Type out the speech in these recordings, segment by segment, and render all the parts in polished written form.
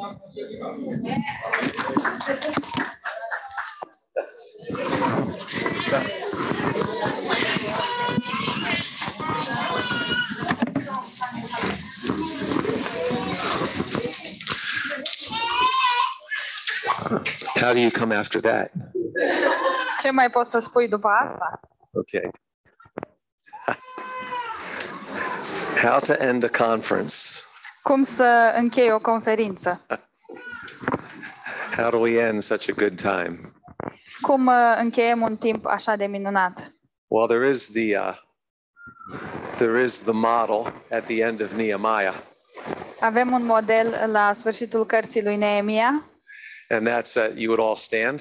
How do you come after that? Ce mai poți să spui după asta? Okay. How to end a conference. Cum să închei o conferință? How do we end such a good time? Cum încheiem un timp așa de minunat? Well, there is the model at the end of Nehemiah. Avem un model la sfârșitul cărții lui Nehemia. And that's that you would all stand.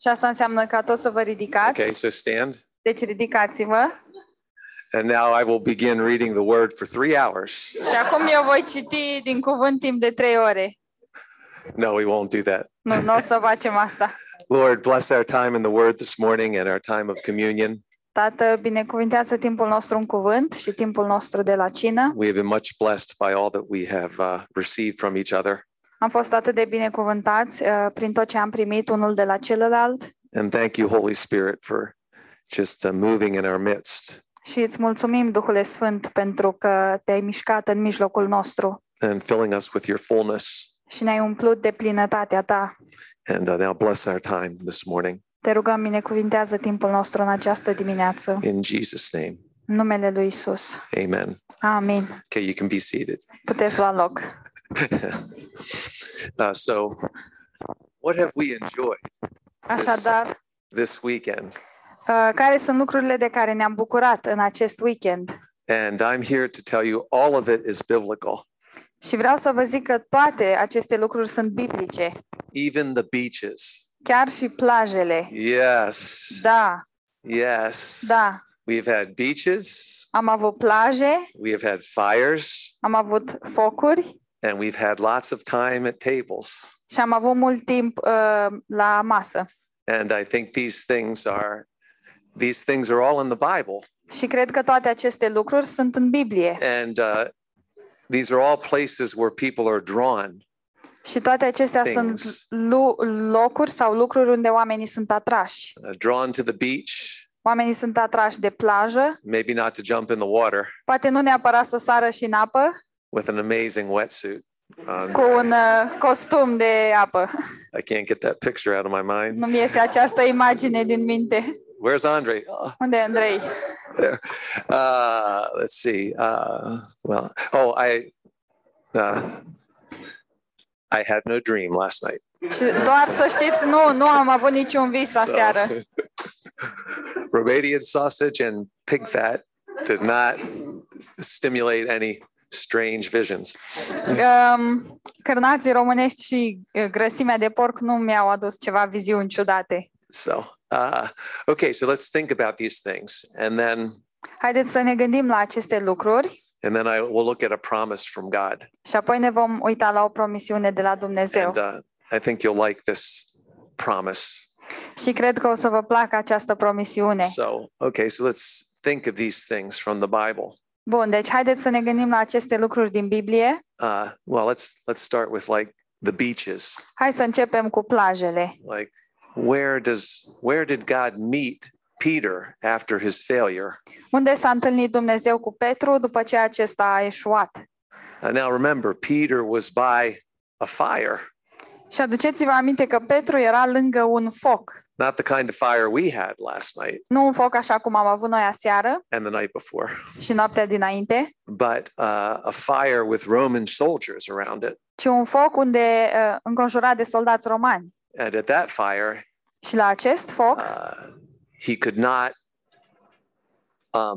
Și asta înseamnă ca toți să vă ridicați. Okay, so stand. Deci ridicați-vă. And now I will begin reading the word for 3 hours. Și acum eu voi citi din cuvânt timp de 3 ore. No, we won't do that. Nu, nu o să facem asta. Lord, bless our time in the word this morning and our time of communion. Tată, binecuvintează timpul nostru în cuvânt și timpul nostru de la cină. We have been much blessed by all that we have received from each other. Am fost atât de binecuvântați prin tot ce am primit unul de la celălalt. And thank you, Holy Spirit, for just moving in our midst. Și îți mulțumim, Duhule Sfânt, pentru că te-ai mișcat în mijlocul nostru. And filling us with your fullness. Și ne-ai umplut de plinătatea ta. And now bless our time this morning. Te rugăm, binecuvintează timpul nostru în această dimineață. In Jesus' name. În numele lui Isus. Amen. Amen. Okay, you can be seated. Puteți lua loc. So, what have we enjoyed this weekend? Care sunt lucrurile de care ne-am bucurat în acest weekend? And I'm here to tell you all of it is biblical. Și vreau să vă zic că toate aceste lucruri sunt biblice. Even the beaches. Chiar și plajele. Yes. Da. Yes. Da. We've had beaches. Am avut plaje. We have had fires. Am avut focuri. And we've had lots of time at tables. Și am avut mult timp la masă. And I think these things are all in the Bible. Și cred că toate aceste lucruri sunt în Biblie. And these are all places where people are drawn. Și toate acestea sunt locuri sau lucruri unde oamenii sunt atrași. Drawn to the beach. Oamenii sunt atrași de plajă. Maybe not to jump in the water. Poate nu neapărat să sară și în apă. With an amazing wetsuit. Cu un costum de apă. I can't get that picture out of my mind. Nu-mi iese această imagine din minte. Where's Andrei? Unde e Andrei? There. Let's see. I had no dream last night. Și doar să știți, nu am avut niciun vis aseară. Romanian sausage and pig fat did not stimulate any strange visions. Cărnații românești și grăsimea de porc nu mi-au adus ceva viziuni ciudate. Okay, so let's think about these things and then haideți să ne gândim la aceste lucruri. And then I will look at a promise from God. Și apoi ne vom uita la o promisiune de la Dumnezeu. And, I think you'll like this promise. Și cred că o să vă placă această promisiune. So let's think of these things from the Bible. Bun, deci haideți să ne gândim la aceste lucruri din Biblie. Let's start with like the beaches. Hai să începem cu plajele. Like where did God meet Peter after his failure? Unde s-a întâlnit Dumnezeu cu Petru după ce acesta a eșuat? And now remember, Peter was by a fire. Și aduceți-vă aminte că Petru era lângă un foc. Not the kind of fire we had last night. Nu un foc așa cum am avut noi aseară. And the night before. Și noaptea dinainte. But a fire with Roman soldiers around it. Ci un foc unde înconjurat de soldați romani. And at that fire. Și la acest foc. He could not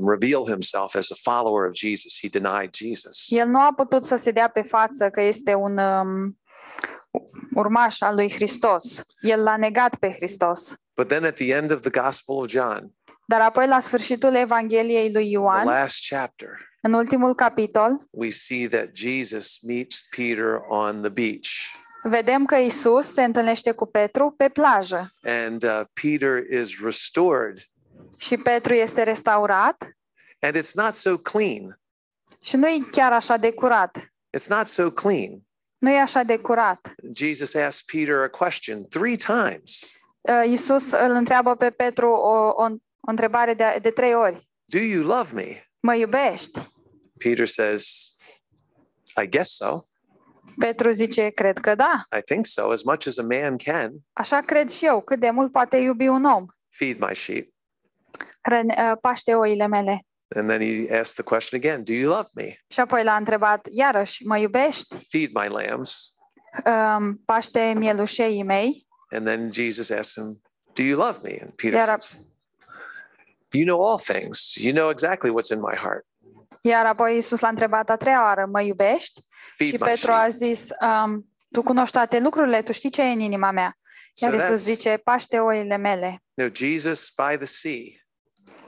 reveal himself as a follower of Jesus. He denied Jesus. El nu a putut să se dea pe față că este un urmaș al lui Hristos. El l-a negat pe Hristos. But then at the end of the Gospel of John. Dar apoi la sfârșitul Evangheliei lui Ioan. The last chapter. În ultimul capitol. We see that Jesus meets Peter on the beach. Vedem că Isus se întâlnește cu Petru pe plajă. And Peter is restored. Și Petru este restaurat. And it's not so clean. Și nu e chiar așa de curat. It's not so clean. Nu e așa de curat. Jesus asked Peter a question 3 times. Iisus îl întreabă pe Petru o întrebare de 3 ori. Do you love me? Mă iubești? Peter says, I guess so. Petru zice, cred că da. I think so, as much as a man can. Așa cred și eu, cât de mult poate iubi un om. Feed my sheep. Paște oile mele. And then he asked the question again, do you love me? Și apoi l-a întrebat iarăși, mă iubești? Feed my lambs. Paște mielușeii mei. And then Jesus asked him, do you love me? And Peter says, you know all things. You know exactly what's in my heart. Iar apoi Iisus l-a întrebat a 3-a oară, mă iubești? Feed și Petru a zis, tu cunoști toate lucrurile, tu știi ce e în inima mea. Iar Iisus zice, paște oile mele. No, Jesus by the sea.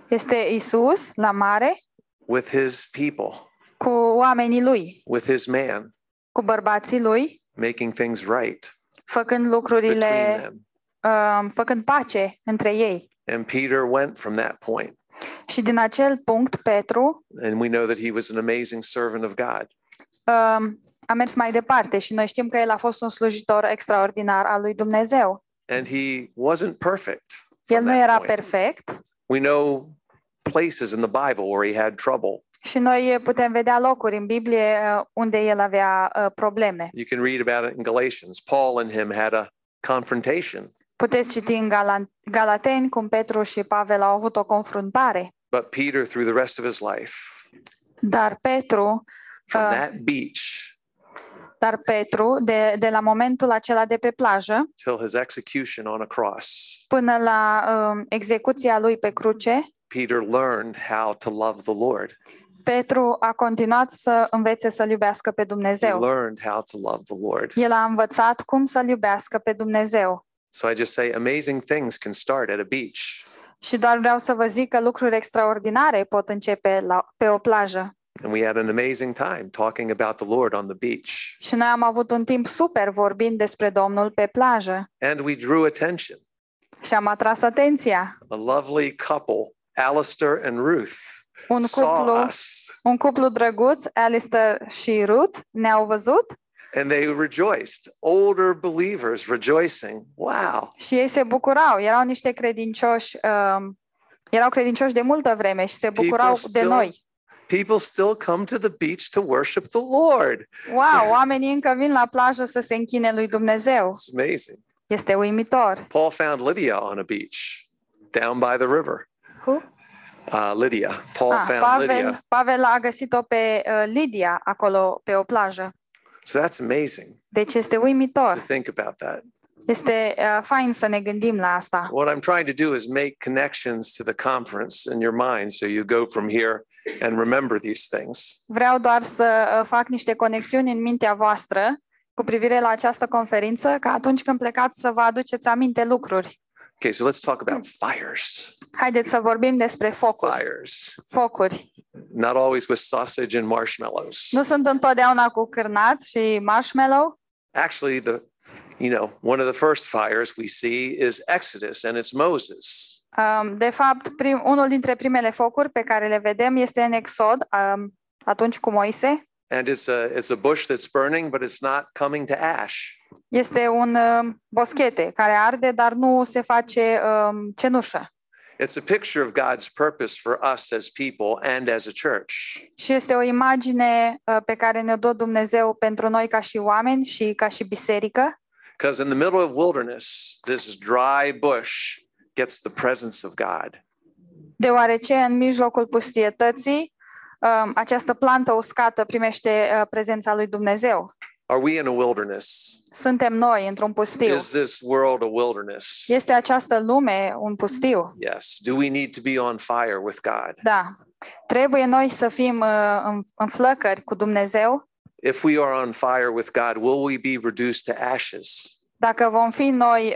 Este Iisus la mare. With his people. Cu oamenii lui. With his man. Cu bărbații lui. Making things right. Făcând lucrurile, făcând pace între ei. And Peter went from that point. Și din acel punct Petru, and we know that he was an amazing servant of God. A mers mai departe și noi știm că el a fost un slujitor extraordinar al lui Dumnezeu. And he wasn't perfect. El nu era perfect. We know places in the Bible where he had trouble. Și noi putem vedea locuri în Biblie unde el avea probleme. You can read about it in Galatians. Paul and him had a confrontation. Puteți citi în Galateni cum Petru și Pavel au avut o confruntare. But Peter, through the rest of his life, dar Petru, from that beach, dar Petru de la momentul acela de pe plajă, till his execution on a cross, până la execuția lui pe cruce, Peter learned how to love the Lord. Petru a continuat să învețe să-L iubească pe Dumnezeu. El a învățat cum să-L iubească pe Dumnezeu. So I just say amazing things can start at a beach. Și doar vreau să vă zic că lucruri extraordinare pot începe pe o plajă. And we had an amazing time talking about the Lord on the beach. Și noi am avut un timp super vorbind despre Domnul pe plajă. And we drew attention. Și am atras atenția. A lovely couple, Alistair and Ruth. Un cuplu drăguț, Alistair și Ruth, ne-au văzut. And they rejoiced. Older believers rejoicing. Wow. Și ei se bucurau. Erau credincioși de multă vreme și se bucurau de noi. People still come to the beach to worship the Lord. Wow, oamenii încă vin la plajă să se închine lui Dumnezeu. It's amazing. Este uimitor. Paul found Lydia on a beach down by the river. Who? Lydia. Pavel found Lydia. Pavel a găsit-o pe Lydia acolo pe o plajă. So that's amazing. Deci este uimitor. To think about that. Este fain să ne gândim la asta. What I'm trying to do is make connections to the conference in your mind so you go from here and remember these things. Vreau doar să fac niște conexiuni în mintea voastră cu privire la această conferință, ca atunci când plecați să vă aduceți aminte lucruri. Okay, so let's talk about fires. Haideți să vorbim despre focuri. Fires. Focuri. Not always with sausage and marshmallows. Nu sunt întotdeauna cu cârnați și marshmallow. Actually, one of the first fires we see is Exodus and it's Moses. De fapt, unul dintre primele focuri pe care le vedem este în Exod, atunci cu Moise. And it's a bush that's burning, but it's not coming to ash. Este un boschete care arde, dar nu se face cenușă. It's a picture of God's purpose for us as people and as a church. Și este o imagine pe care ne-o dă Dumnezeu pentru noi ca și oameni și ca și biserică. Because in the middle of wilderness, this dry bush gets the presence of God. Deoarece în mijlocul pustietății, această plantă uscată primește prezența lui Dumnezeu. Are we in a wilderness? Suntem noi într-un pustiu. Is this world a wilderness? Este această lume un pustiu? Yes. Do we need to be on fire with God? Da. Trebuie noi să fim în flăcări cu Dumnezeu. If we are on fire with God, will we be reduced to ashes? Dacă vom fi noi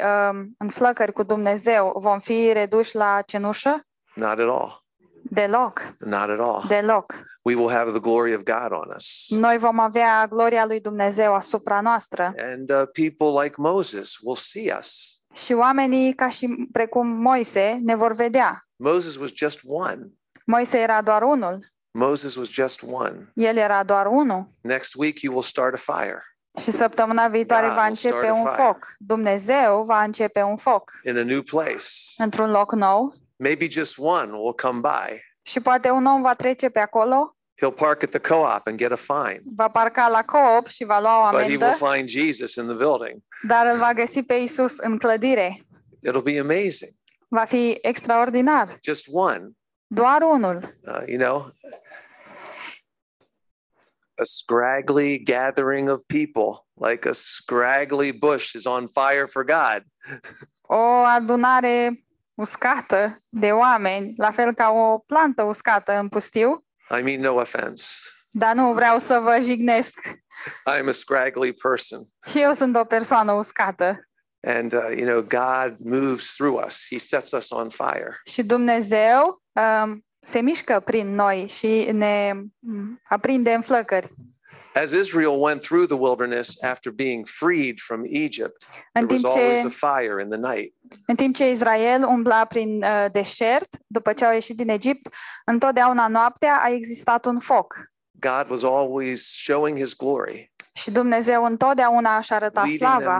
în flăcări cu Dumnezeu, vom fi reduși la cenușă? Not at all. Deloc. Not at all. Deloc. We will have the glory of God on us. Noi vom avea gloria lui Dumnezeu asupra noastră. And people like Moses will see us. Și oamenii ca și precum Moise ne vor vedea. Moses was just one. Moise era doar unul. Moses was just one. El era doar unul. Next week you will start a fire. Și săptămâna viitoare va începe un foc. Dumnezeu va începe un foc. In a new place. Într-un loc nou. Maybe just one will come by. Și poate un om va trece pe acolo. He'll park at the co-op and get a fine. Va parca la co-op și va lua o amendă. But he will find Jesus in the building. Dar îl va găsi pe Isus în clădire. It'll be amazing. Va fi extraordinar. Just one. Doar unul. You know, a scraggly gathering of people, like a scraggly bush is on fire for God. O adunare uscată de oameni, la fel ca o plantă uscată în pustiu. I mean no offense. Dar nu vreau să vă jignesc. I'm a scraggly person. Și eu sunt o persoană uscată. And you know, God moves through us. He sets us on fire. Și Dumnezeu se mișcă prin noi și ne aprinde în flăcări. As Israel went through the wilderness after being freed from Egypt, there was always a fire in the night. În timp ce Israel umbla prin deșert, după ce au ieșit din Egipt, întotdeauna noaptea a existat un foc. God was always showing his glory. Și Dumnezeu întotdeauna își arăta slava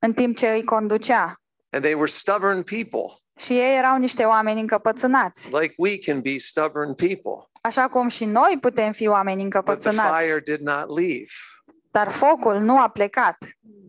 în timp ce îi conducea. And they were stubborn people. Și ei erau niște oameni încăpățânați. Like we can be stubborn people. Așa cum și noi putem fi oameni încăpățânați. But the fire did not leave. Dar focul nu a plecat.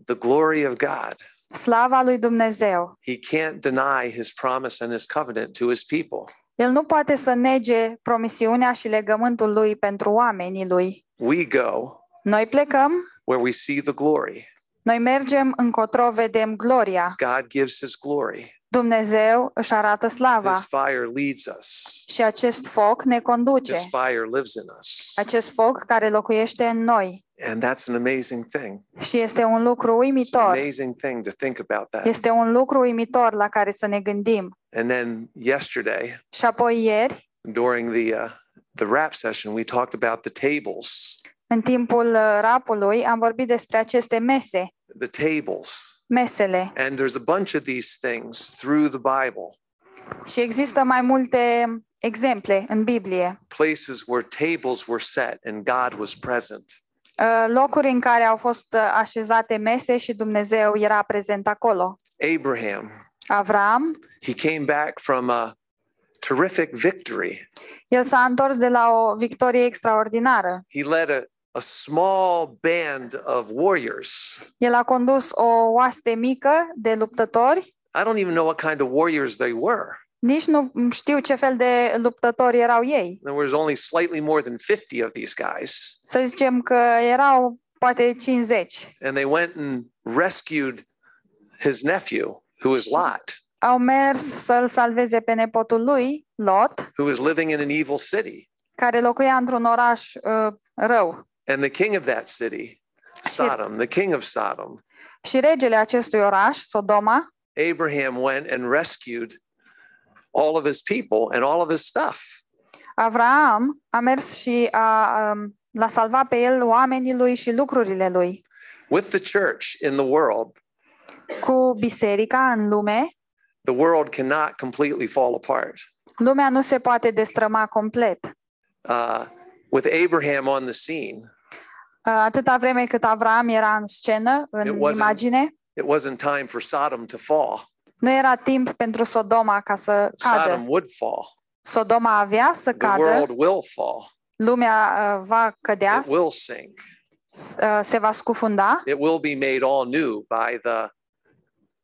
The glory of God. Slava lui Dumnezeu. He can't deny his promise and his covenant to his people. El nu poate să nege promisiunea și legământul lui pentru oamenii lui. We go. Noi plecăm. Where we see the glory. Noi mergem încotro vedem gloria. God gives his glory. Dumnezeu își arată slava. This fire leads us. Și acest foc ne conduce. This fire lives in us. Acest foc care locuiește în noi. And that's an amazing thing. Și este un lucru uimitor. Amazing thing to think about that. Este un lucru uimitor la care să ne gândim. And then yesterday. Și apoi ieri. During the rap session we talked about the tables. În timpul rapului am vorbit despre aceste mese. The tables. Mesele. And there's a bunch of these things through the Bible. Și există mai multe exemple în Biblie. Places where tables were set and God was present. Locuri în care au fost așezate mese și Dumnezeu era prezent acolo. Avram. He came back from a terrific victory. El s-a întors de la o victorie extraordinară. He led a small band of warriors. El a condus o oaste mică de luptători. I don't even know what kind of warriors they were. Nici nu știu ce fel de luptători erau ei. There was only slightly more than 50 of these guys. Să zicem că erau poate 50. And they went and rescued his nephew, who was Lot. Au mers să-l salveze pe nepotul lui, Lot, who was living in an evil city. Care locuia într-un oraș rău. And the king of that city, Sodom, the king of Sodom. Și regele acestui oraș, Sodoma. Abraham went and rescued all of his people and all of his stuff. Avram a mers și l-a salvat pe el oamenii lui și lucrurile lui. With the church in the world. Cu biserica în lume. The world cannot completely fall apart. Lumea nu se poate destrăma complet. With Abraham on the scene. Atâta vreme cât Avram era în scenă, în imagine. It wasn't time for Sodom to fall. Nu era timp pentru Sodoma ca să cadă. Sodom would fall. Sodoma avea să cadă. The world will fall. Lumea va cădea. It will sink. Se va scufunda. It will be made all new by the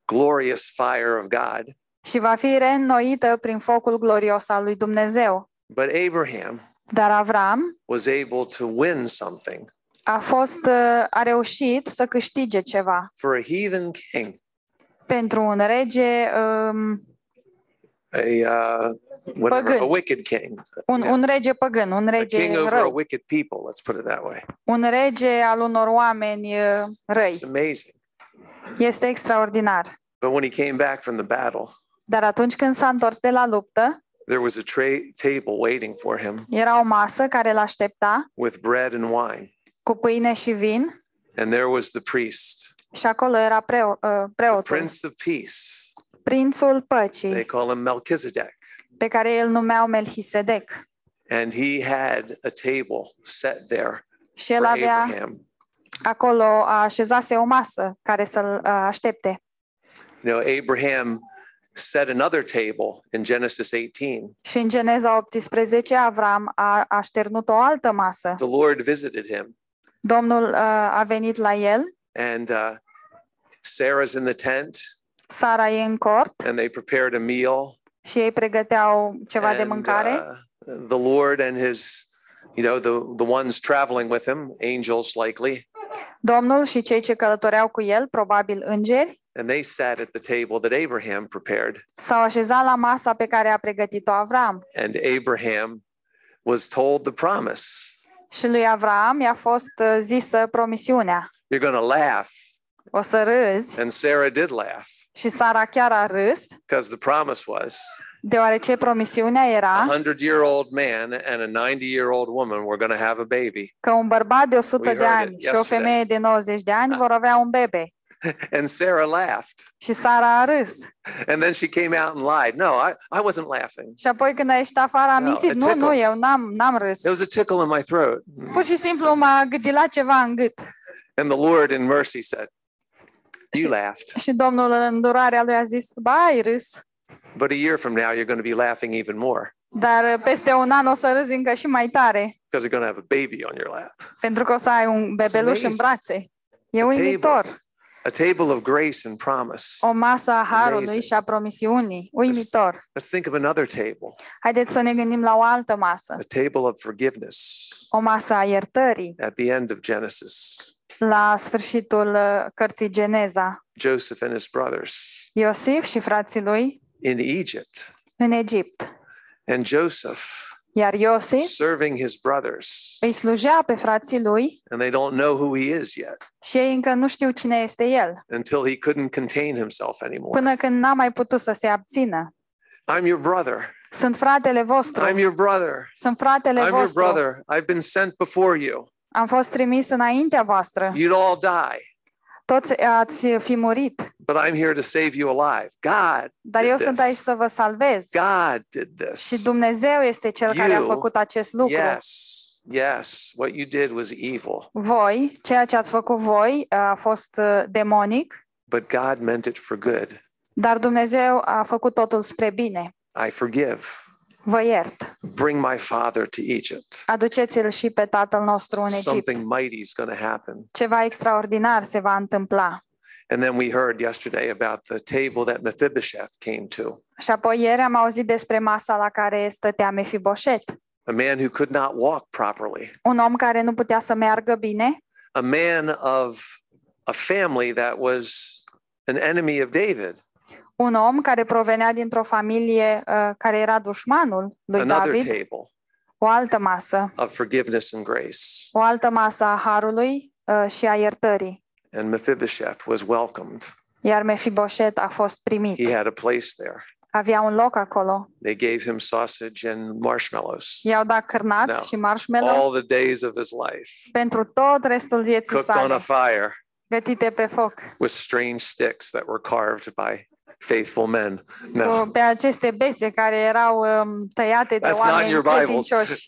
glorious fire of God. Și va fi reînnoită prin focul glorios al lui Dumnezeu. But Abraham. Dar Avram was able to win something. A reușit să câștige ceva. For a heathen king. Pentru un rege a wicked king. Un rege păgân, un rege king rău. Over a wicked people, let's put it that way. Un rege al unor oameni răi. It's amazing. Este extraordinar. But when he came back from the battle. Dar atunci când s-a întors de la luptă. There was a table waiting for him. Era o masă care l-aștepta. With bread and wine. Cu pâine și vin. And there was the priest. Și acolo era preotul. The Prince of Peace. Prințul păcii. They call him Melchizedek. Pe care îl numeau Melchisedec. And he had a table set there. Și el avea Acolo așezase o masă care să-l aștepte. You know, Abraham set another table in Genesis 18. Și în Geneza 18, Avram a așternut o altă masă. The Lord visited him. Domnul a venit la el. And Sarah's in the tent. Sara e în cort. And they prepared a meal. Și ei pregăteau ceva de mâncare. The Lord and his, you know, the ones traveling with him, angels likely. Domnul și cei ce călătoreau cu el, probabil îngeri. And they sat at the table that Abraham prepared. S-au așezat la masa pe care a pregătit-o Avram. And Abraham was told the promise. Și lui Avram i-a fost zisă promisiunea. You're going to laugh. O să râzi. And Sarah did laugh. Și Sara chiar a râs. Because the promise was. Deoarece promisiunea era. A 100-year-old man and a 90-year-old woman were going to have a baby. Că un bărbat de 100 de ani și o femeie de 90 de ani vor avea un bebe. And Sarah laughed. Și Sara a râs. And then she came out and lied. No, I wasn't laughing. Și apoi când a ieșit afară a mințit. Nu, eu n-am râs. It was a tickle in my throat. Pur și simplu m-a gâdilat ceva în gât. And the Lord in mercy said, "You laughed." Și Domnul în durarea lui a zis, "Ba, ai râs." But a year from now you're going to be laughing even more. Dar peste un an o să râzi încă și mai tare. Because you're going to have a baby on your lap. Pentru că o să ai un bebeluș în brațe. E uimitor. A table of grace and promise. O masă a harului și a promisiunii. Uimitor. Let's think of another table. Haideți să ne gândim la o altă masă. A table of forgiveness. O masă a iertării. At the end of Genesis. La sfârșitul cărții Geneza. Joseph and his brothers. Iosif și frații lui. In Egypt. În Egipt. And Joseph. Iar Iosif. Serving his brothers. Îi slujea pe frații lui. And they don't know who he is yet. Și ei încă nu știu cine este el. Until he couldn't contain himself anymore. Până când n-a mai putut să se abțină. I'm your brother. Sunt fratele vostru. I'm your brother. Sunt fratele vostru. I'm your brother. I've been sent before you. Am fost trimis înaintea voastră. You'd all die. Toți ați fi murit. But I'm here to save you alive. God. Dar eu sunt aici să vă salvez. God did this. Și Dumnezeu este cel care a făcut acest lucru. Yes, what you did was evil. Voi, ceea ce ați făcut voi a fost demonic. But God meant it for good. Dar Dumnezeu a făcut totul spre bine. I forgive. Vă iert. Bring my father to Egypt. Aduceți-l și pe tatăl nostru în Egipt. Something mighty is going to happen. Ceva extraordinar se va întâmpla. And then we heard yesterday about the table that Mephibosheth came to. Și apoi ieri am auzit despre masa la care stătea Mephibosheth. A man who could not walk properly. Un om care nu putea să meargă bine. A man of a family that was an enemy of David. Un om care provenea dintr-o familie care era dușmanul lui David. O altă masă. Of forgiveness and grace. O altă masă a harului și a iertării. And Mephibosheth was welcomed. Iar Mephibosheth a fost primit. He had a place there. Avea un loc acolo. They gave him sausage and marshmallows. I-au dat cârnați și marshmallows. All the days of his life. Pentru tot restul vieții sale. Cooked on a fire. Gătite pe foc. With strange sticks that were carved by faithful men. No. Pe aceste bețe care erau tăiate de oameni credincioși.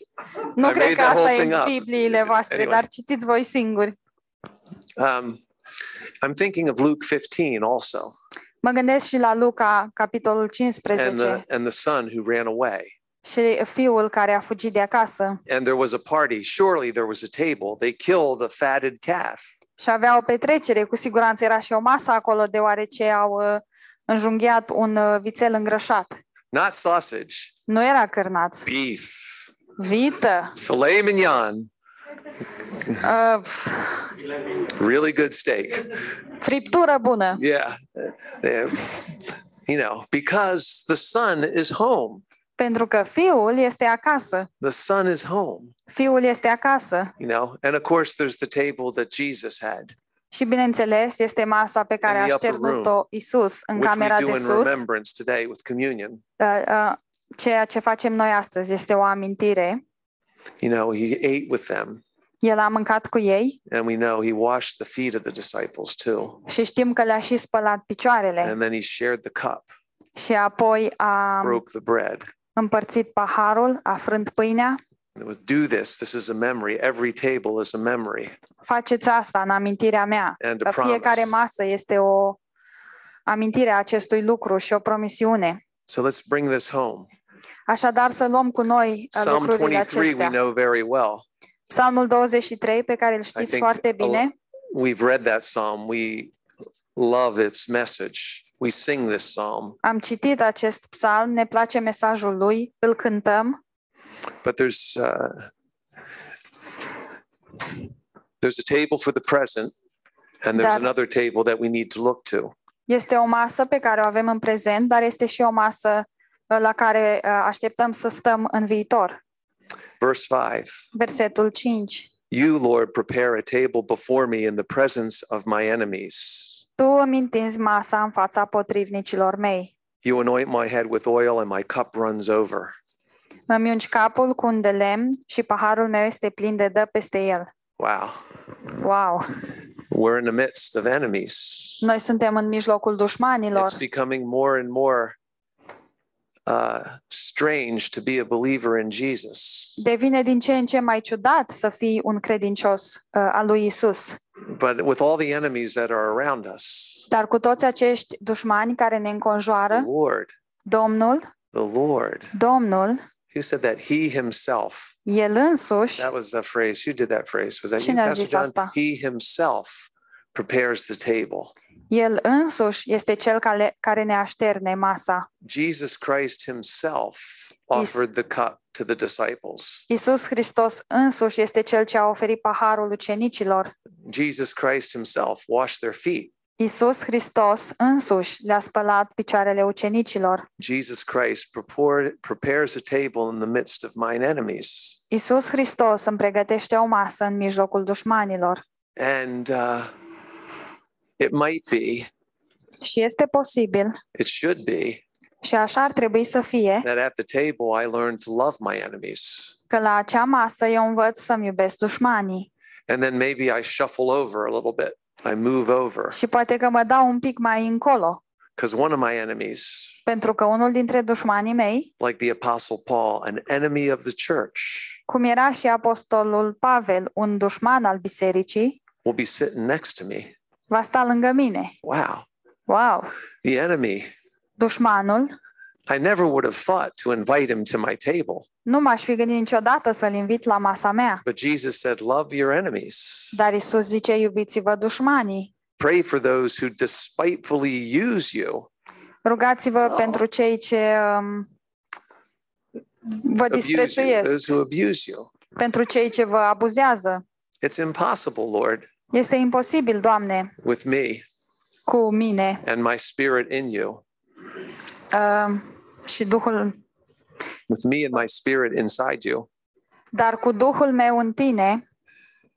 Nu cred că asta e în Bibliile voastre, dar citiți voi singuri. I'm thinking of Luke 15 also. Mă gândesc și la Luca, capitolul 15. And the son who ran away. Și fiul care a fugit de acasă. And there was a party. Surely there was a table. They killed the fatted calf. Și avea o petrecere. Cu siguranță era și o masă acolo, deoarece au înjunghiat un vițel îngrășat. Not sausage. Nu era cârnaț. Beef. Vită. Filet mignon. Really good steak. Friptură bună. Yeah. You know, because the son is home. Pentru că fiul este acasă. The son is home. Fiul este acasă. You know, and of course there's the table that Jesus had. Și bineînțeles, este masa pe care a șternut-o Iisus în camera de sus. Ceea ce facem noi astăzi este o amintire. You know, he ate with them. El a mâncat cu ei. And we know he washed the feet of the disciples too. Și știm că le-a și spălat picioarele. And then he shared the cup. Și apoi a împărțit paharul, a frânt pâinea. It was do this. This is a memory. Every table is a memory. Faceți asta în amintirea mea. Fiecare masă este o amintire a acestui lucru și o promisiune. So let's bring this home. Așadar să luăm cu noi lucrurile acestea. Psalmul 23 pe care îl știți foarte bine. We've read that psalm. We love its message. We sing this psalm. Am citit acest psalm, ne place mesajul lui, îl cântăm. But there's a table for the present and there's another table that we need to look to. Este o masă pe care o avem în prezent, dar este și o masă la care așteptăm să stăm în viitor. Verse 5. Versetul 5. You, Lord, prepare a table before me in the presence of my enemies. Tu îmi întinzi masa în fața potrivnicilor mei. You anoint my head with oil and my cup runs over. Îmi ungi capul cu un de lemn și paharul meu este plin de dă peste el. Wow. Wow. We're in the midst of enemies. Noi suntem în mijlocul dușmanilor. It's becoming more and more strange to be a believer in Jesus. Devine din ce în ce mai ciudat să fii un credincios al lui Isus. But with all the enemies that are around us. Dar cu toți acești dușmani care ne înconjoară. The Lord. Who said that? He himself. El însuși. That was the phrase. Who did that phrase? Was that you, Pastor John? Asta? He himself prepares the table. El însuși este cel care ne așterne masa. Jesus Christ himself offered the cup to the disciples. Iisus Hristos însuși este cel ce a oferit paharul ucenicilor. Jesus Christ himself washed their feet. Iisus Hristos însuși le-a spălat picioarele ucenicilor. Jesus Christ prepares a table in the midst of mine enemies. Iisus Hristos îmi pregătește o masă în mijlocul dușmanilor. And it might be. Și este posibil. It should be. Și așa ar trebui să fie. That at the table I learn to love my enemies. Că la acea masă eu învăț să-mi iubesc dușmanii. And then maybe I shuffle over a little bit. I move over. Și poate că mă dau un pic mai încolo. Because one of my enemies. Pentru că unul dintre dușmanii mei. Like the Apostle Paul, an enemy of the church. Cum era și apostolul Pavel, un dușman al bisericii. Will be sitting next to me. Va sta lângă mine. Wow. The enemy. Dușmanul. I never would have thought to invite him to my table. Nu m-aș fi gândit niciodată să-l invit la masa mea. But Jesus said, "Love your enemies." Dar Isus zice, iubiți-vă dușmanii. Pray for those who despitefully use you. Rugați-vă pentru cei ce vă disprețuiesc. Those who abuse you. Pentru cei ce vă abuzează. It's impossible, Lord. Este imposibil, Doamne. With me. Cu mine. And my spirit in you. Și Duhul. With me and my spirit inside you. Dar cu Duhul meu în tine.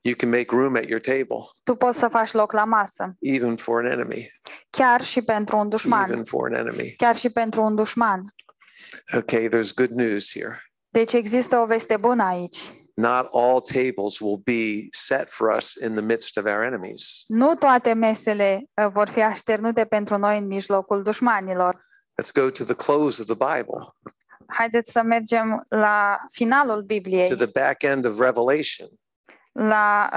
You can make room at your table. Tu poți să faci loc la masă. Even for an enemy. Chiar și pentru un dușman. Even for an enemy. Chiar și pentru un dușman. Okay, there's good news here. Deci există o veste bună aici. Not all tables will be set for us in the midst of our enemies. Nu toate mesele vor fi așternute pentru noi în mijlocul dușmanilor. Let's go to the close of the Bible. Haideți să mergem la finalul Bibliei. To the back end of Revelation. La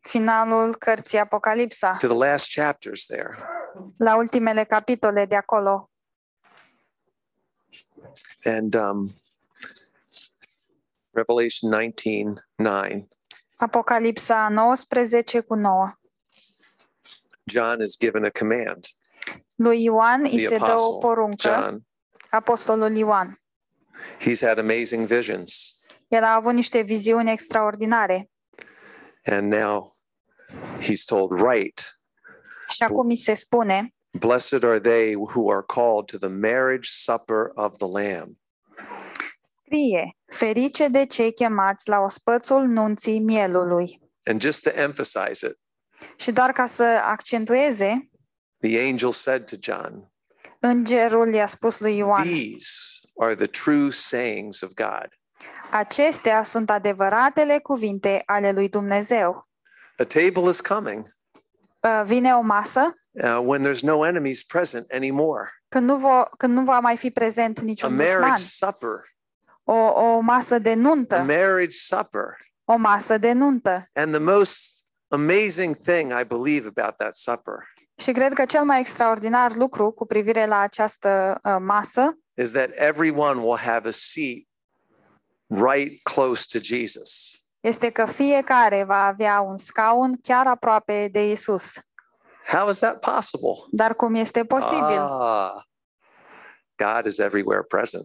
finalul cărții Apocalipsa. To the last chapters there. La ultimele capitole de acolo. And Revelation 19:9. Apocalipsa 19:9. John is given a command. Lui Ioan îi se dă o poruncă. Apostolul Ioan. He's had amazing visions. El a avut niște viziuni extraordinare. And now he's told write. Și acum îi se spune. Blessed are they who are called to the marriage supper of the Lamb. Scrie, ferice de cei chemați la ospățul nunții Mielului. And just to emphasize it. Și doar ca să accentueze. The angel said to John, îngerul i-a spus lui Ioan, these are the true sayings of God. Acestea sunt adevăratele cuvinte ale lui Dumnezeu. A table is coming. Vine o masă. When there's no enemies present anymore. Când nu va mai fi prezent niciun dușman. A marriage supper. o masă de nuntă. A marriage supper. O masă de nuntă. And the most amazing thing I believe about that supper. Și cred că cel mai extraordinar lucru cu privire la această masă is that everyone will have a seat right close to Jesus. Este că fiecare va avea un scaun chiar aproape de Isus. How is that possible? Dar cum este posibil? God is everywhere present.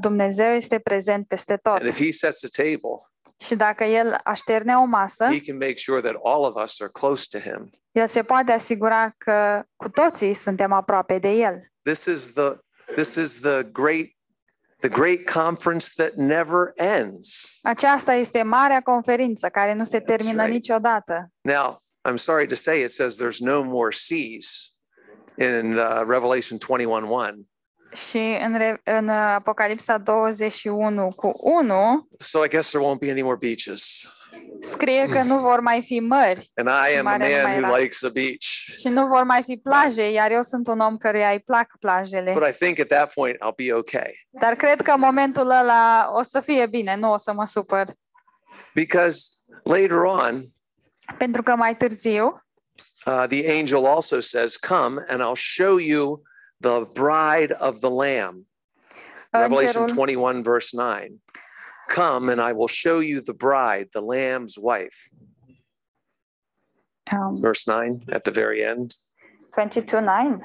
Dumnezeu este prezent peste tot. And if he sets a table, și dacă el așterne o masă, he can make sure that all of us are close to him. El se poate asigura că cu toții suntem aproape de el. This is the great conference that never ends. Aceasta este marea conferință care nu se termină niciodată. Now, I'm sorry to say it says there's no more seas in Revelation 21:1. Și în Apocalipsa 21:1. So I guess there won't be any more beaches. Scrie că nu vor mai fi mări. And I am a man who likes a beach. Și nu vor mai fi plaje, iar eu sunt un om căruia îi plac plajele. But I think at that point I'll be okay. Dar cred că în momentul ăla o să fie bine, nu o să mă supăr. Because later on, pentru că mai târziu, the angel also says, "Come and I'll show you the bride of the Lamb." Revelation 21:9. Come and I will show you the bride, the Lamb's wife. Verse 9 at the very end. 22:9.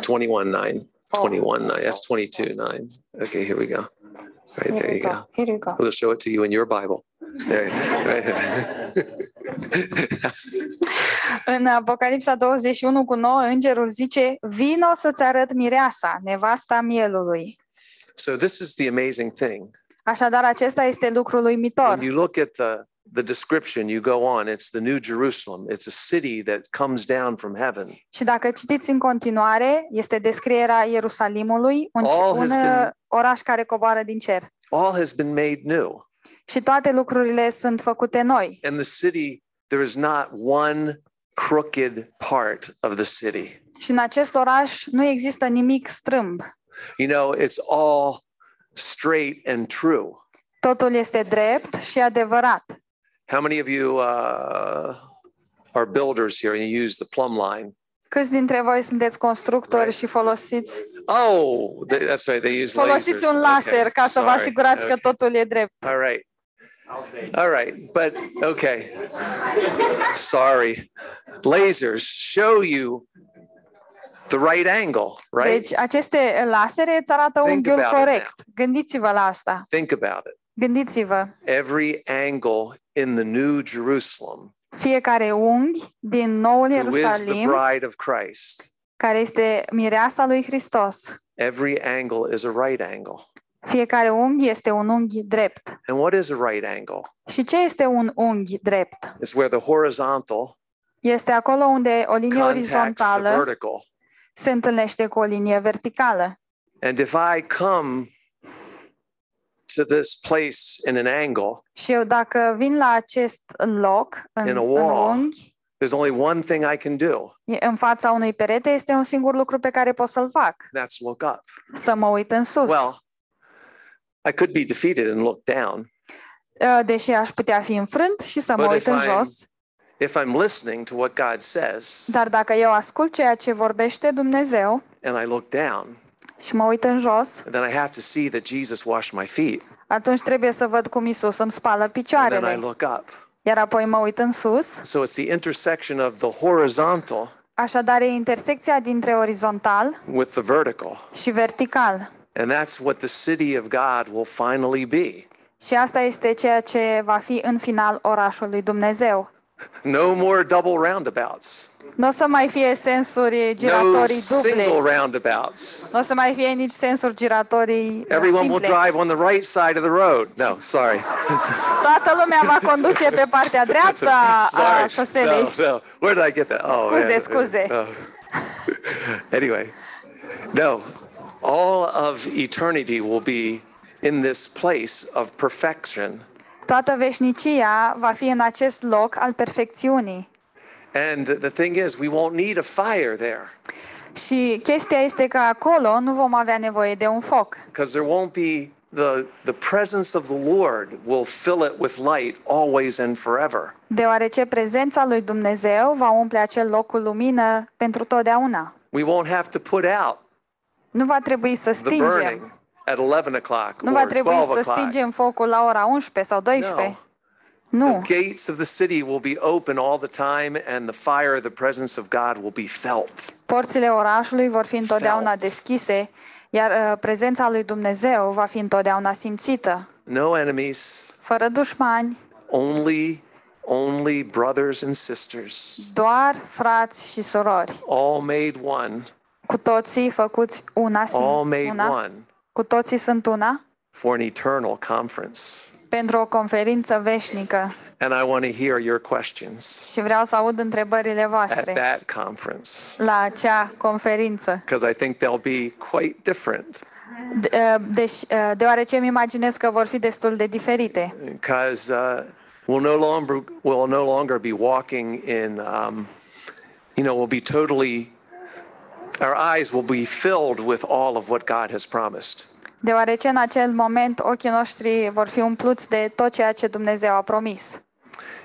21:9. 21:9. That's 22:9. Okay, here we go. Right, here there you go. Here you go. We'll show it to you in your Bible. There. În Apocalipsa 21:9, îngerul zice: "Vino să-ți arăt mireasa, nevasta mielului." So this is the amazing thing. Așadar, acesta este lucrul uimitor. When you look at the description, you go on, it's the New Jerusalem. It's a city that comes down from heaven. Și dacă citiți în continuare, este descrierea Ierusalimului, un oraș care coboară din cer. All has been made new. Și toate lucrurile sunt făcute noi. And the city, there is not one crooked part of the city. Și în acest oraș nu există nimic strâmb. You know, it's all straight and true. Totul este drept și adevărat. How many of you are builders here and you use the plumb line? Câți dintre voi sunteți constructori și folosiți? Oh, that's right. They use folosiți lasers. Un laser ca să vă asigurați că totul e drept. All right. All right, but okay. Sorry. Lasers show you the right angle, right? Deci aceste lasere îți arată unghiul corect. Gândiți-vă la asta. Think about it. Gândiți-vă. Every angle in the New Jerusalem. Fiecare unghi din noul Ierusalim, care este mireasa lui Hristos. Every angle is a right angle. Fiecare unghi este un unghi drept. And what is a right angle? Și ce este un unghi drept? It's where the horizontal este acolo unde o linie orizontală se întâlnește cu o linie verticală. And if I come to this place in an angle. Și eu dacă vin la acest loc în unghi, there's only one thing I can do. În fața unui perete este un singur lucru pe care pot să-l fac. That's look up. Să mă uit în sus. Well, I could be defeated and look down. Deși aș putea fi înfrânt și să mă uit în jos. If I'm listening to what God says. Dar dacă eu ascult ceea ce vorbește Dumnezeu, and I look down. Și mă uit în jos. Then I have to see that Jesus washed my feet. Atunci trebuie să văd cum Isus îmi spală picioarele. And then I look up. Iar apoi mă uit în sus. So it's the intersection of the horizontal. Așadar e intersecția dintre orizontal with the vertical. Și vertical. And that's what the city of God will finally be. Și asta este ceea ce va fi în final orașul lui Dumnezeu. No more double roundabouts. Nu o să mai fie sensuri giratorii duble. Nu o să mai fie nici sensuri giratorii simple. Everyone will drive on the right side of the road. No, sorry. Toată lumea va conduce pe partea dreaptă a șoselei. No. Where did I get that? Oh, scuze. Oh. Anyway. No. All of eternity will be in this place of perfection. Toată veșnicia va fi în acest loc al perfecțiunii. And the thing is, we won't need a fire there. Și chestia este că acolo nu vom avea nevoie de un foc. Because there won't be The presence of the Lord will fill it with light always and forever. Deoarece prezența lui Dumnezeu va umple acel loc cu lumină pentru totdeauna. We won't have to put out. Nu va trebui să stingem. At 11 o'clock or 12 o'clock. Nu va trebui să stingem focul la ora 11 sau 12. No. The gates of the city will be open all the time and the fire of the presence of God will be felt. Porțile orașului vor fi întotdeauna deschise, iar prezența lui Dumnezeu va fi întotdeauna simțită. No enemies. Fără dușmani. Only brothers and sisters. Doar frați și sorori. All made one. Cu toții făcuți una. All made one. Cu toții sunt una. For an eternal conference. Pentru o conferință veșnică. And I want to hear your questions. Și vreau să aud întrebările voastre. At that conference. La acea conferință. Because I think they'll be quite different. Deoarece îmi imaginez că vor fi destul de diferite. Because we'll no longer be walking in we'll be totally, our eyes will be filled with all of what God has promised. Deoarece în acel moment ochii noștri vor fi umpluți de tot ceea ce Dumnezeu a promis.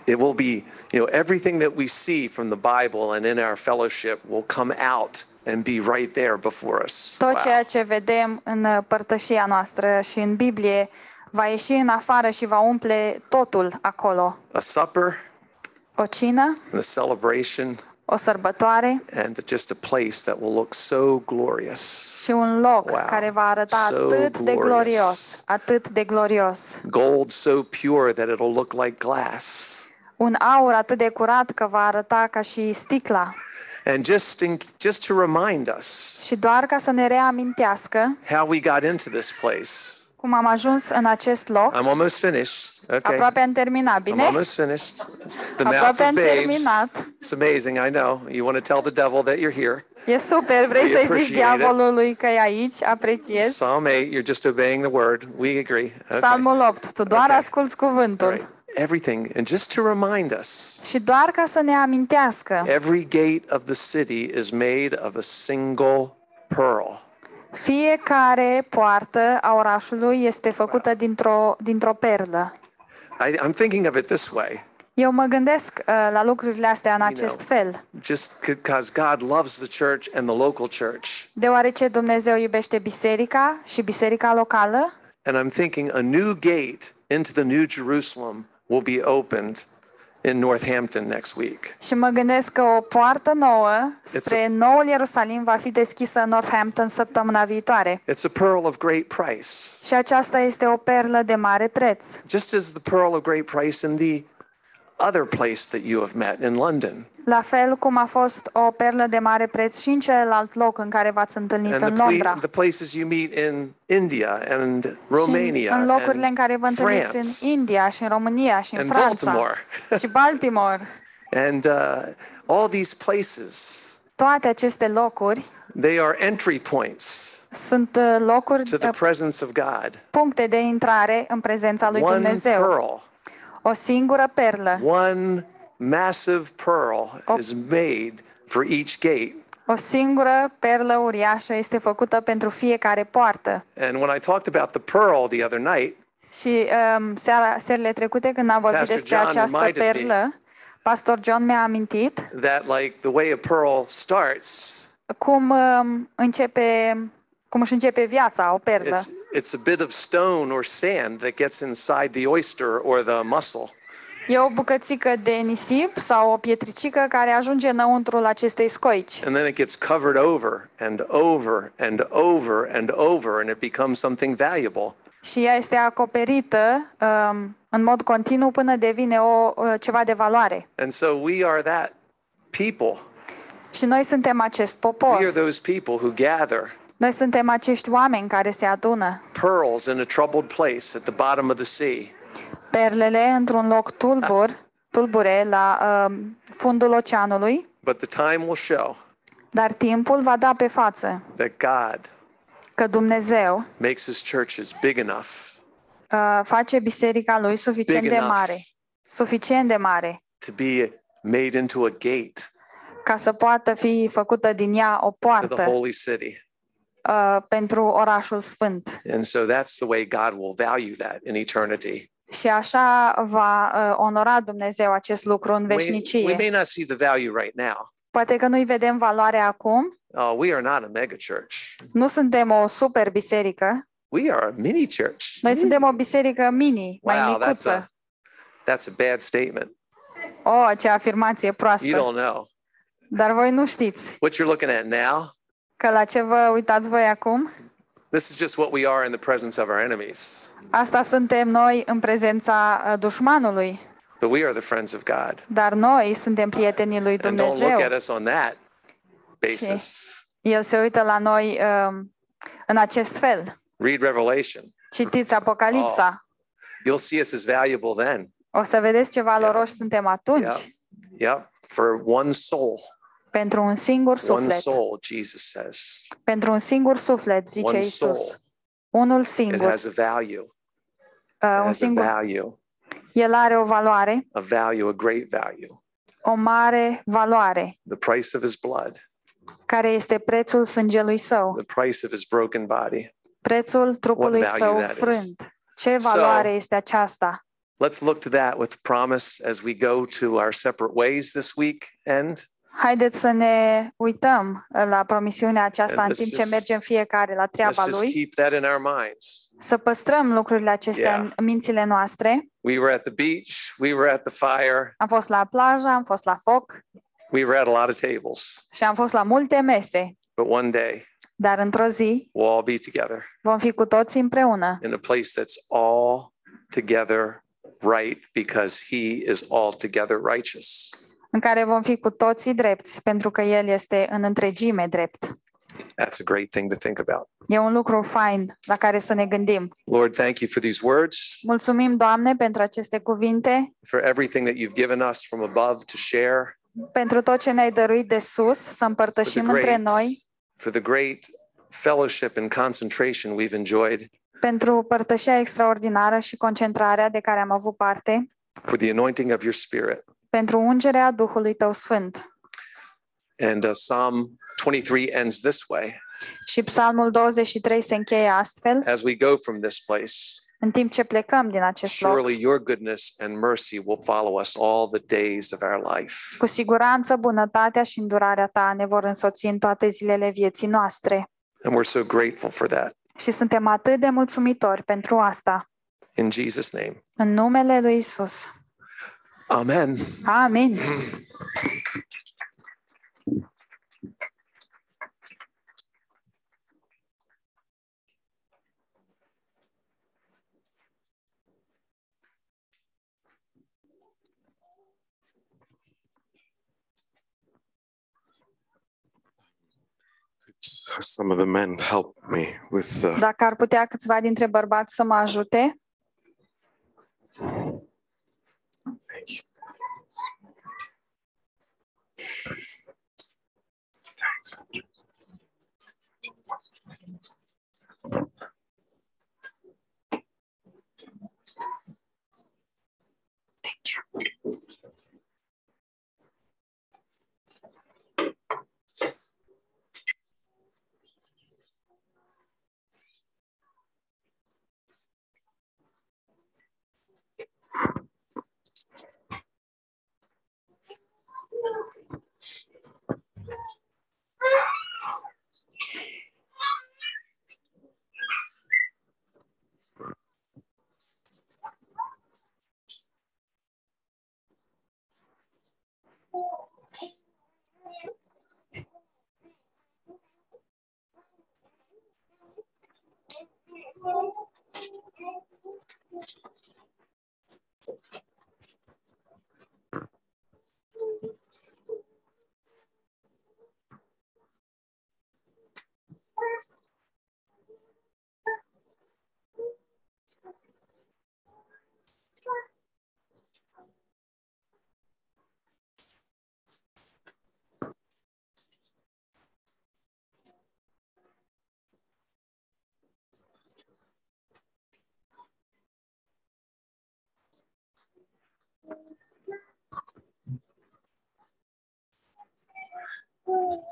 It will be, everything that we see from the Bible and in our fellowship will come out and be right there before us. Tot ceea ce vedem în părtășia noastră și în Biblie va ieși în afară și va umple totul acolo. A supper, o cină, a celebration, o sărbătoare, and just a place that will look so glorious. Și un loc care va arăta atât de glorios. Gold so pure that it'll look like glass. Un aur atât de curat că va arăta ca și sticla. And just to remind us. Și doar ca să ne reamintească how we got into this place. Cum am ajuns în acest loc. I'm almost finished. Okay. Aproape am terminat, bine? I'm almost finished. The mouth of babes. It's amazing, I know. You want to tell the devil that you're here. E super, vrei să-i zici diavolului că e aici, apreciez. Psalm 8, you're just obeying the word. We agree. Okay. Psalmul 8, tu doar asculți cuvântul. Right. Everything, and just to remind us. Și doar ca să ne amintească. Every gate of the city is made of a single pearl. Fiecare poartă a orașului este făcută dintr-o perlă. I'm thinking of it this way. Eu mă gândesc la lucrurile astea în acest fel. Just because God loves the church and the local church. Deoarece Dumnezeu iubește biserica și biserica locală. And I'm thinking a new gate into the New Jerusalem will be opened in Northampton next week. Și mă gândesc că o poartă nouă spre Noul Ierusalim va fi deschisă în Northampton săptămâna viitoare. It's a pearl of great price. Și aceasta este o perlă de mare preț. Just as the pearl of great price in the other place that you have met in London. La fel cum a fost o perlă de mare preț și în celălalt loc în care v-ați întâlnit în Londra. And the places you meet in India and Romania. În locurile în care vă întâlniți în India și în România și în Franța. Și Baltimore. And all these places. Toate aceste locuri. They are entry points. Sunt locuri to the presence of God. Puncte de intrare în prezența lui Dumnezeu. One pearl. O singură perlă. One massive pearl is made for each gate. O singură perlă uriașă este făcută pentru fiecare poartă. And when I talked about the pearl the other night, și serile trecute când am vorbit despre această perlă, Pastor John mi-a amintit that like the way a pearl starts, cum își începe viața o perlă. It's a bit of stone or sand that gets inside the oyster or the mussel. E o bucățică de nisip sau o pietricică care ajunge înăuntrul acestei scoici. And then it gets covered over and over and over and over and it becomes something valuable. Și ea este acoperită în mod continuu până devine ceva de valoare. And so we are that people. Și noi suntem acest popor. We are those people who gather. Noi suntem acești oameni care se adună. Pearls in a troubled place at the bottom of the sea. Perlele într-un loc tulbure la fundul oceanului. But the time will show. Dar timpul va da pe față. That God. Că Dumnezeu. Makes his churches big enough. Face biserica lui suficient de mare. To be made into a gate. Ca să poată fi făcută din ea o poartă. To the holy city. pentru orașul sfânt. And so that's the way God will value that in eternity. Și așa va onora Dumnezeu acest lucru în veșnicie. We may not see the value right now. Poate că nu-i vedem valoarea acum. We are not a mega church. Nu suntem o super biserică. We are a mini church. Noi suntem o biserică mini, mai micuță. That's a bad statement. Oh, ce afirmație proastă. You don't know. Dar voi nu știți. What you're looking at now? Că la ce vă uitați voi acum? This is just what we are in the presence of our enemies. Asta suntem noi în prezența dușmanului. But we are the friends of God. Dar noi suntem prietenii lui Dumnezeu. And don't look at us on that basis. El se uită la noi în acest fel. Read Revelation. Citiți Apocalipsa. You'll see us as valuable then. O să vedeți ce valoroși suntem atunci. Yep. For one soul. Pentru un singur suflet. One soul, Jesus says. Pentru un singur suflet, zice Iisus. Unul singur. It has a value. Un singur. El are o valoare. A value, a great value. O mare valoare. The price of his blood. Care este prețul sângelui său. The price of his broken body. Prețul trupului său frânt. Ce valoare este aceasta? Let's look to that with promise as we go to our separate ways this weekend. Haideți să ne uităm la promisiunea aceasta în timp ce mergem fiecare la treaba lui. Keep that in our minds. Să păstrăm lucrurile acestea în mințile noastre. We were at the beach, we were at the fire. Am fost la plajă, am fost la foc. We were at a lot of tables. Și am fost la multe mese. But one day, dar într-o zi, we'll all be together. Vom fi cu toții împreună. In a place that's all together right because he is all together righteous. În care vom fi cu toții drepți, pentru că El este în întregime drept. That's a great thing to think about. E un lucru fain la care să ne gândim. Lord, thank you for these words. Mulțumim, Doamne, pentru aceste cuvinte. For everything that you've given us from above to share. Pentru tot ce ne-ai dăruit de sus să împărtășim între noi. For the great fellowship and concentration we've enjoyed. Pentru părtășia extraordinară și concentrarea de care am avut parte. For the anointing of your spirit. Pentru ungerea Duhului Tău Sfânt. And Psalm 23 ends this way. Și Psalmul 23 se încheie astfel. As we go from this place. În timp ce plecăm din acest loc. Surely your goodness and mercy will follow us all the days of our life. Cu siguranță bunătatea și îndurarea ta ne vor însoți în toate zilele vieții noastre. And we're so grateful for that. Și suntem atât de mulțumitori pentru asta. In Jesus' name. În numele lui Isus. Amen. Amen. Some of the men help me with the... Dacă ar putea câțiva dintre bărbați să mă ajute. Thank you. Thanks, Andrew. Thank you.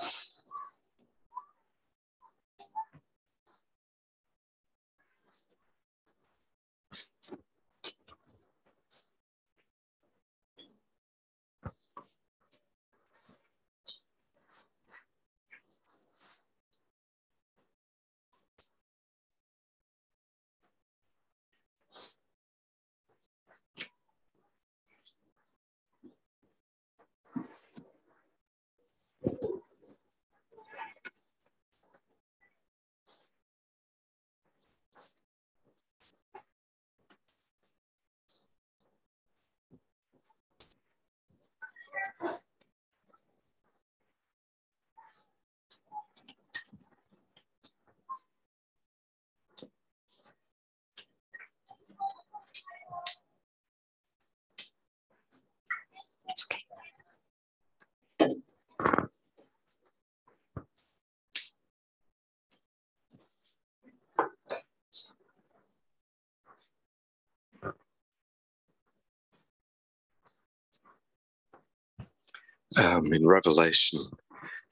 in Revelation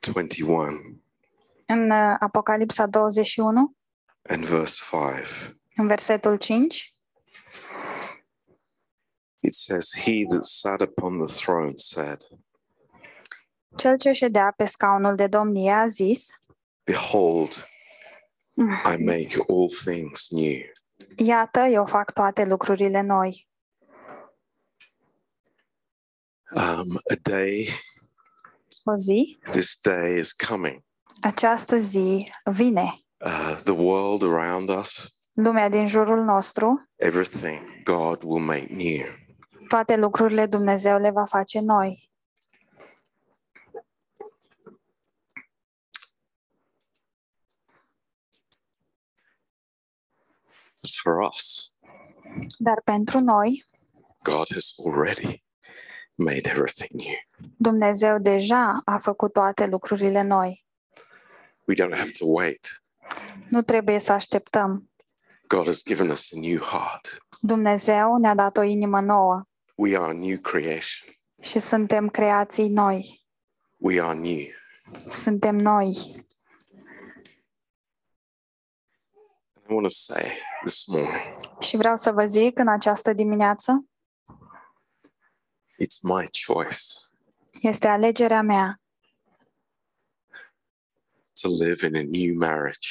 21. În Apocalipsa 21. And verse 5. În versetul 5. It says, he that sat upon the throne said, Cel ce ședea pe scaunul de domnie a zis, Behold, I make all things new. Iată, eu fac toate lucrurile noi. A day, o zi, this day is coming. Această zi vine. The world around us, lumea din jurul nostru, everything God will make new. Toate lucrurile Dumnezeu le va face noi. For us. Dar pentru noi, God has already made everything new. Dumnezeu deja a făcut toate lucrurile noi. We don't have to wait. Nu trebuie să așteptăm. God has given us a new heart. Dumnezeu ne-a dat o inimă nouă. We are new creation. Și suntem creații noi. We are new. Suntem noi. I want to say this morning. Și vreau să vă zic în această dimineață. It's my choice. Este alegerea mea. To live in a new marriage.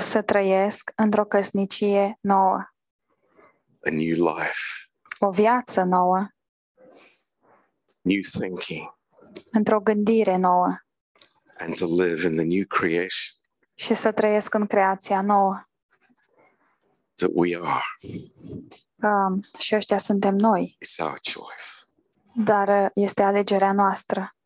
Să trăiesc într-o căsnicie nouă. A new life. O viață nouă. New thinking. Într-o gândire nouă. And to live in the new creation. Și să trăiesc în creația nouă. That we are. Și ăștia suntem noi. It's our choice. Dar este alegerea noastră.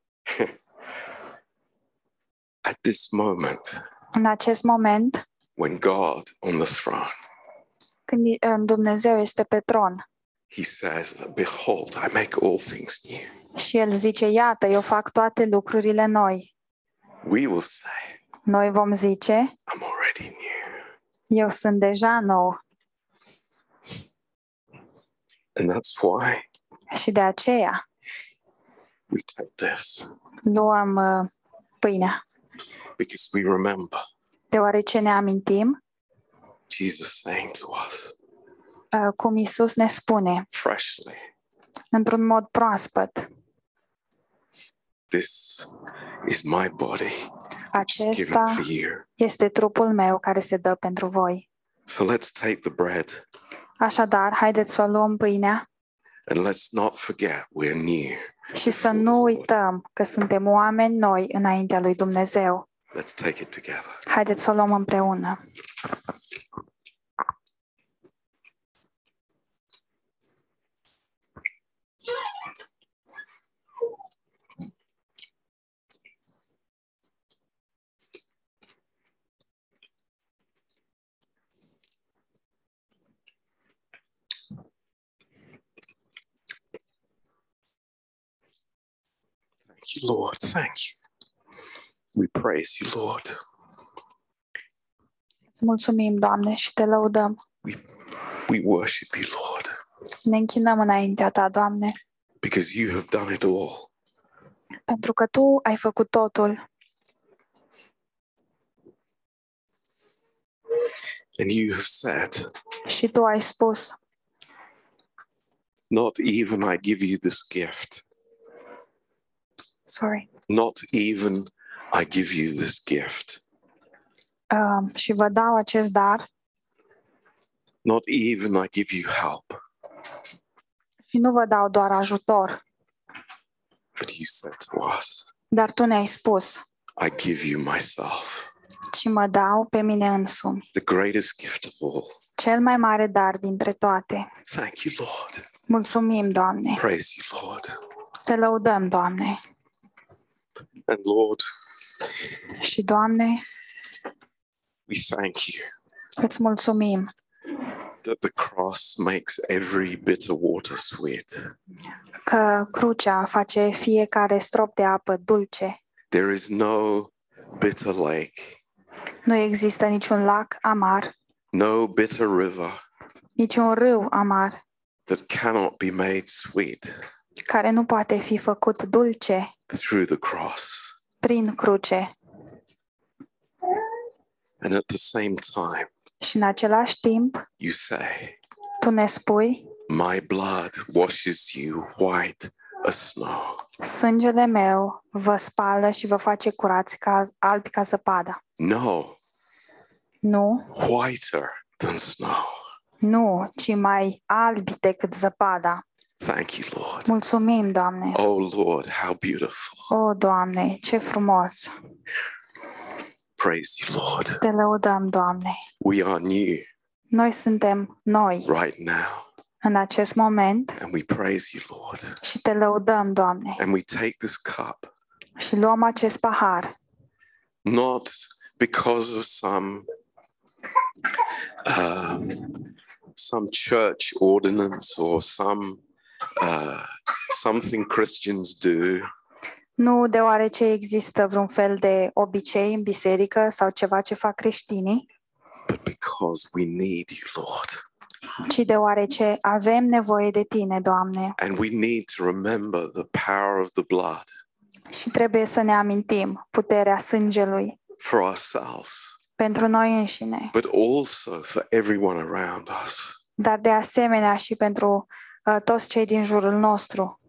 At this moment. În acest moment. When God on the throne. Când Dumnezeu este pe tron. He says, Behold, I make all things new. Și el zice, iată, eu fac toate lucrurile noi. We will say. Noi vom zice. I'm already new. Eu sunt deja nou. And that's why. Și de aceea. We take this. Luăm pâinea. Because we remember. Deoarece ne amintim. Jesus saying to us. Cum Iisus ne spune. Freshly. Într-un mod proaspăt. This is my body. Acesta este trupul meu care se dă pentru voi. So let's take the bread. Așadar, haideți să luăm pâinea. And let's not forget we're new. Și să nu uităm că suntem oameni noi înaintea lui Dumnezeu. Let's take it together. Haideți să o luăm împreună. Thank you, Lord. Thank you. We praise you, Lord. Mulțumim, Doamne, și te lăudăm. We worship you, Lord. Ne închinăm înaintea ta, Doamne. Because you have done it all. Pentru că tu ai făcut totul. And you have said. Și tu ai spus. Not even I give you this gift. Sorry. Not even I give you this gift. Și vă dau acest dar. Not even I give you help. Și nu vă dau doar ajutor. But you said to us. Dar tu ne-ai spus. I give you myself. Și mă dau pe mine însumi. The greatest gift of all. Cel mai mare dar dintre toate. Thank you, Lord. Mulțumim, Doamne. Praise you, Lord. Te lăudăm, Doamne. And Lord, și Doamne, we thank you. Îți mulțumim. That the cross makes every bitter water sweet. Că crucea face fiecare strop de apă dulce. There is no bitter lake. Nu există niciun lac amar. No bitter river. Niciun râu amar. That cannot be made sweet. care nu poate fi făcut dulce through the cross. Prin cruce. And at the same time, și în același timp, you say, tu ne spui, my blood washes you white as snow. Sângele meu vă spală și vă face curați ca albi ca zăpada. No. Nu. Whiter than snow. Nu, ci mai albi decât zăpada. Thank you, Lord. Mulțumim, Doamne. Oh, Lord, how beautiful. Oh, Doamne, ce frumos. Praise you, Lord. Te lăudăm, Doamne. We are new. Noi suntem noi. Right now. În acest moment. And we praise you, Lord. Și te lăudăm, Doamne. And we take this cup. Și luăm acest pahar. Not because of some church ordinance or something Christians do. Nu deoarece există vreun fel de obicei în biserică sau ceva ce fac creștinii, but because we need you, Lord. Ci deoarece avem nevoie de tine, Doamne. And we need to remember the power of the blood. Și trebuie să ne amintim puterea sângelui. For ourselves. Pentru noi înșine. But also for everyone around us. Dar de asemenea și pentru toți cei din jurul nostru.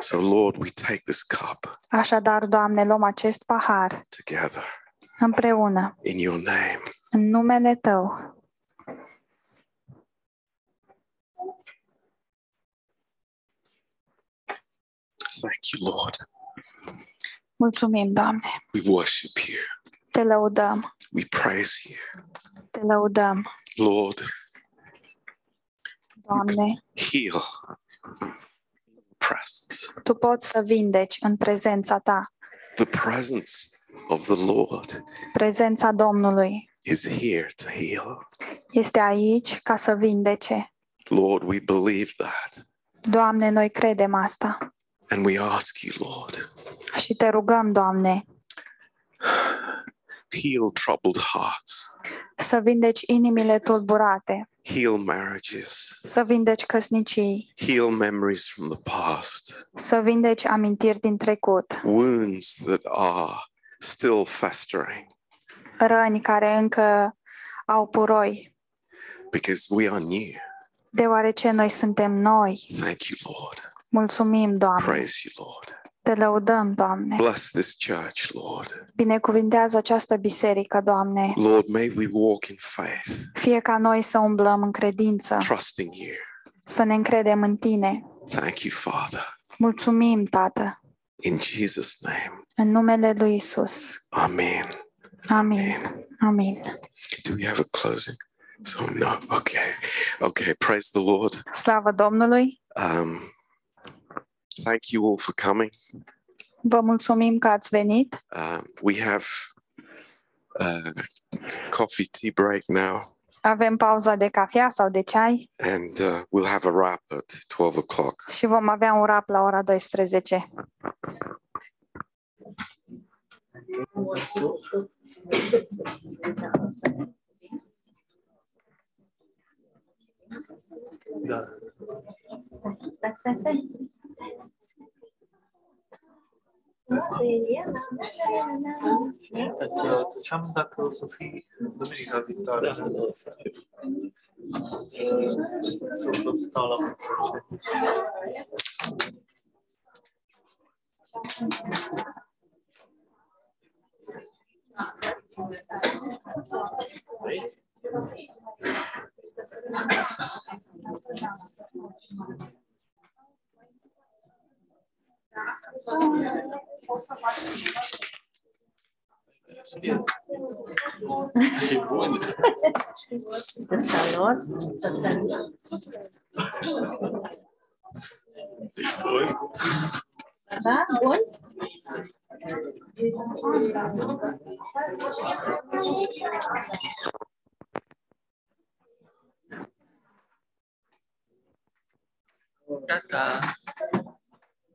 So Lord, we take this cup. Așadar, Doamne, luăm acest pahar. Together. Împreună. In your name. În numele tău. Thank you, Lord. Mulțumim, Doamne. We worship you. Te lăudăm. We praise you. Te lăudăm. Lord. Doamne. Heal. Tu poți să vindeci în prezența ta. The presence of the Lord. Prezența Domnului. Is here to heal. Este aici ca să vindece. Lord, we believe that. Doamne, noi credem asta. And we ask you, Lord. Și te rugăm, Doamne. Heal troubled hearts. Să vindeci inimile tulburate. Heal marriages. Să vindeci căsnicii. Heal memories from the past. Să vindeci amintiri din trecut. Wounds that are still festering. Răni care încă au puroi. Because we are new. Deoarece noi suntem noi. Thank you, Lord. Mulțumim, Doamne. Praise you, Lord. Te lăudăm, Doamne. Bless this church, Lord. Binecuvintează această biserică, Doamne. Lord, may we walk in faith. Fie ca noi să umblăm în credință. Trusting you. Să ne încredem în tine. Thank you, Father. Mulțumim, Tată. In Jesus' name. În numele lui Isus. Amen. Amen. Amen. Do we have a closing? So no. Okay. Okay, praise the Lord. Slavă Domnului. Thank you all for coming. Vă mulțumim că ați venit. We have coffee tea break now. Avem pauza de cafea sau de ceai. And we'll have a wrap at 12 o'clock. Și vom avea un wrap la ora 12. Ziceam dacă o să fii duminica viitoare. Gata.